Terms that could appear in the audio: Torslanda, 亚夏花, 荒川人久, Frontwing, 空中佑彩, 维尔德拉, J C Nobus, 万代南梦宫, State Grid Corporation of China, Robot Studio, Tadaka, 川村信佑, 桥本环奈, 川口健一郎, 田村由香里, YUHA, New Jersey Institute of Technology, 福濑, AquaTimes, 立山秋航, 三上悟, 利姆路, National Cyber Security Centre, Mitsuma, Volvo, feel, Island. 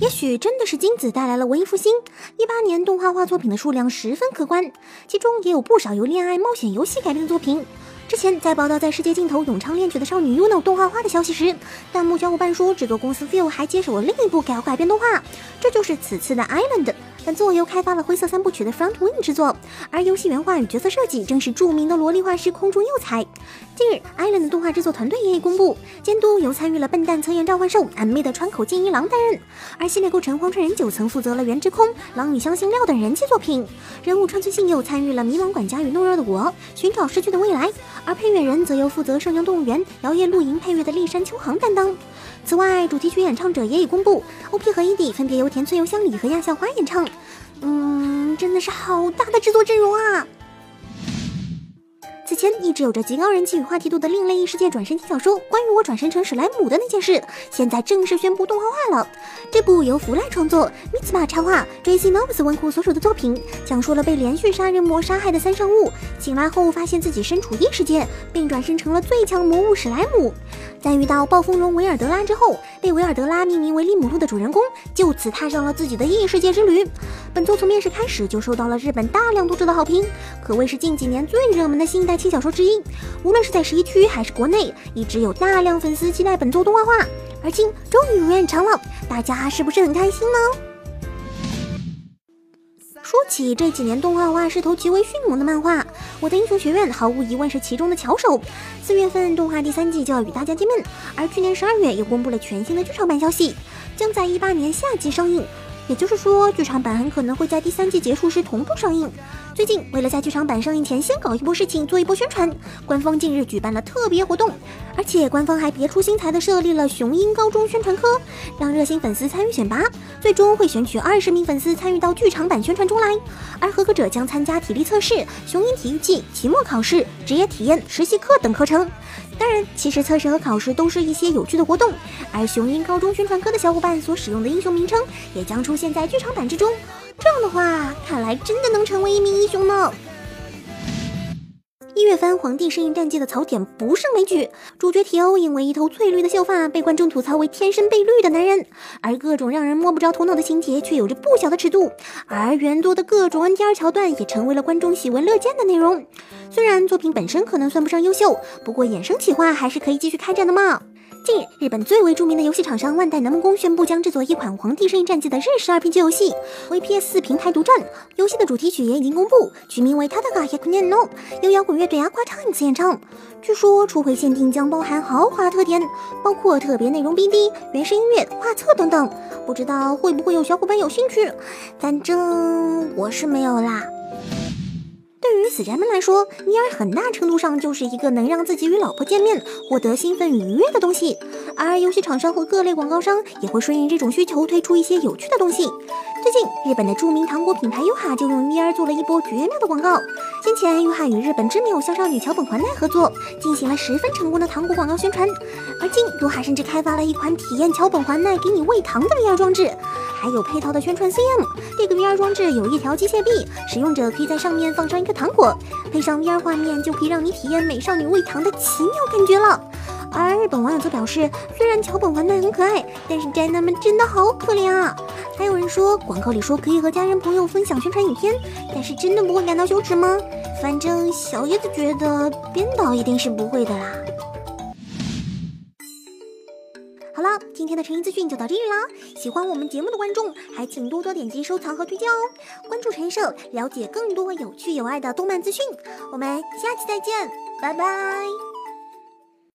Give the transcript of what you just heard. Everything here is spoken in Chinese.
也许真的是金子带来了文艺复兴，18年动画化作品的数量十分可观，其中也有不少由恋爱冒险游戏改编的作品。之前在报道在世界尽头咏唱恋曲的少女 Uno 动画化的消息时，弹幕小伙伴说制作公司 feel 还接手了另一部改编动画，这就是此次的 Island。 本作由开发了灰色三部曲的 Frontwing 制作，而游戏原画与角色设计正是著名的萝莉画师空中佑彩。近日 Island 的动画制作团队也已公布，监督由参与了笨蛋层原召唤兽俺妹的川口健一郎担任，而系列构成荒川人久曾负责了原之空、狼与香辛料等人气作品，人物川村信佑参与了迷茫管家与懦弱的我、寻找失去的未来，而配乐人则由负责盛江动物园、摇曳露营配乐的立山秋航担当。此外，主题曲演唱者也已公布 ，OP 和 ED 分别由田村由香里和亚夏花演唱。真的是好大的制作阵容啊！此前一直有着极高人气与话题度的另类异世界转身体小说《关于我转身成史莱姆的那件事》现在正式宣布动画化了。这部由福濑创作、Mitsuma 插画、J C Nobus 文库所属的作品，讲述了被连续杀人魔杀害的三上悟醒来后发现自己身处异世界，并转身成了最强魔物史莱姆。在遇到暴风龙维尔德拉之后，被维尔德拉命名为利姆路的主人公就此踏上了自己的异世界之旅。本作从面世开始就受到了日本大量读者的好评，可谓是近几年最热门的新一代轻小说之一，无论是在十一区还是国内，一直有大量粉丝期待本作动画化，而今终于如愿以偿了，大家是不是很开心呢？说起这几年动画化势头极为迅猛的漫画，《我的英雄学院》毫无疑问是其中的翘首。4月份动画第3季就要与大家见面，而去年12月又公布了全新的剧场版消息，将在18年夏季上映。也就是说，剧场版很可能会在第3季结束时同步上映。最近，为了在剧场版上映前先搞一波事情，做一波宣传，官方近日举办了特别活动，而且官方还别出心裁地设立了雄鹰高中宣传科，让热心粉丝参与选拔，最终会选取20名粉丝参与到剧场版宣传中来，而合格者将参加体力测试、雄鹰体育季、期末考试、职业体验、实习课等课程。当然，其实测试和考试都是一些有趣的活动，而雄鹰高中宣传科的小伙伴所使用的英雄名称也将出现在剧场版之中，这样的话，看来真的能成为一名英雄呢。1月番《皇帝适应战记》的槽点不胜枚举，主角提欧因为一头翠绿的秀发被观众吐槽为天生被绿的男人，而各种让人摸不着头脑的情节却有着不小的尺度，而原作的各种 NTR 桥段也成为了观众喜闻乐见的内容。虽然作品本身可能算不上优秀，不过衍生企划还是可以继续开展的嘛。近日，日本最为著名的游戏厂商万代南梦宫宣布将制作一款《皇帝适应战记》的日式 RPG 游戏，为 PS4 平台独占。游戏的主题曲也已经公布，取名为 Tadaka 100年 No， 由摇滚乐队 AquaTimes 演唱。据说初回限定将包含豪华特点，包括特别内容 BD、原声音乐、画册等等。不知道会不会有小伙伴有兴趣？反正我是没有啦。对于死宅们来说，尼尔很大程度上就是一个能让自己与老婆见面获得兴奋与愉悦的东西，而游戏厂商和各类广告商也会顺应这种需求推出一些有趣的东西。最近，日本的著名糖果品牌 YUHA 就用 VR 做了一波绝妙的广告。先前 YUHA 与日本知名偶像少女桥本环奈合作，进行了十分成功的糖果广告宣传。而今 YUHA 甚至开发了一款体验桥本环奈给你喂糖的 VR 装置，还有配套的宣传 CM。这个 VR 装置有一条机械臂，使用者可以在上面放上一个糖果，配上 VR 画面就可以让你体验美少女喂糖的奇妙感觉了。而日本网友则表示，虽然桥本环奈很可爱，但是宅男们真的好可怜啊。还有人说，广告里说可以和家人朋友分享宣传影片，但是真的不会感到羞耻吗？反正小叶子觉得编导一定是不会的啦。好了，今天的晨音资讯就到这里啦。喜欢我们节目的观众，还请多多点击收藏和推荐哦。关注晨音社，了解更多有趣有爱的动漫资讯。我们下期再见，拜拜。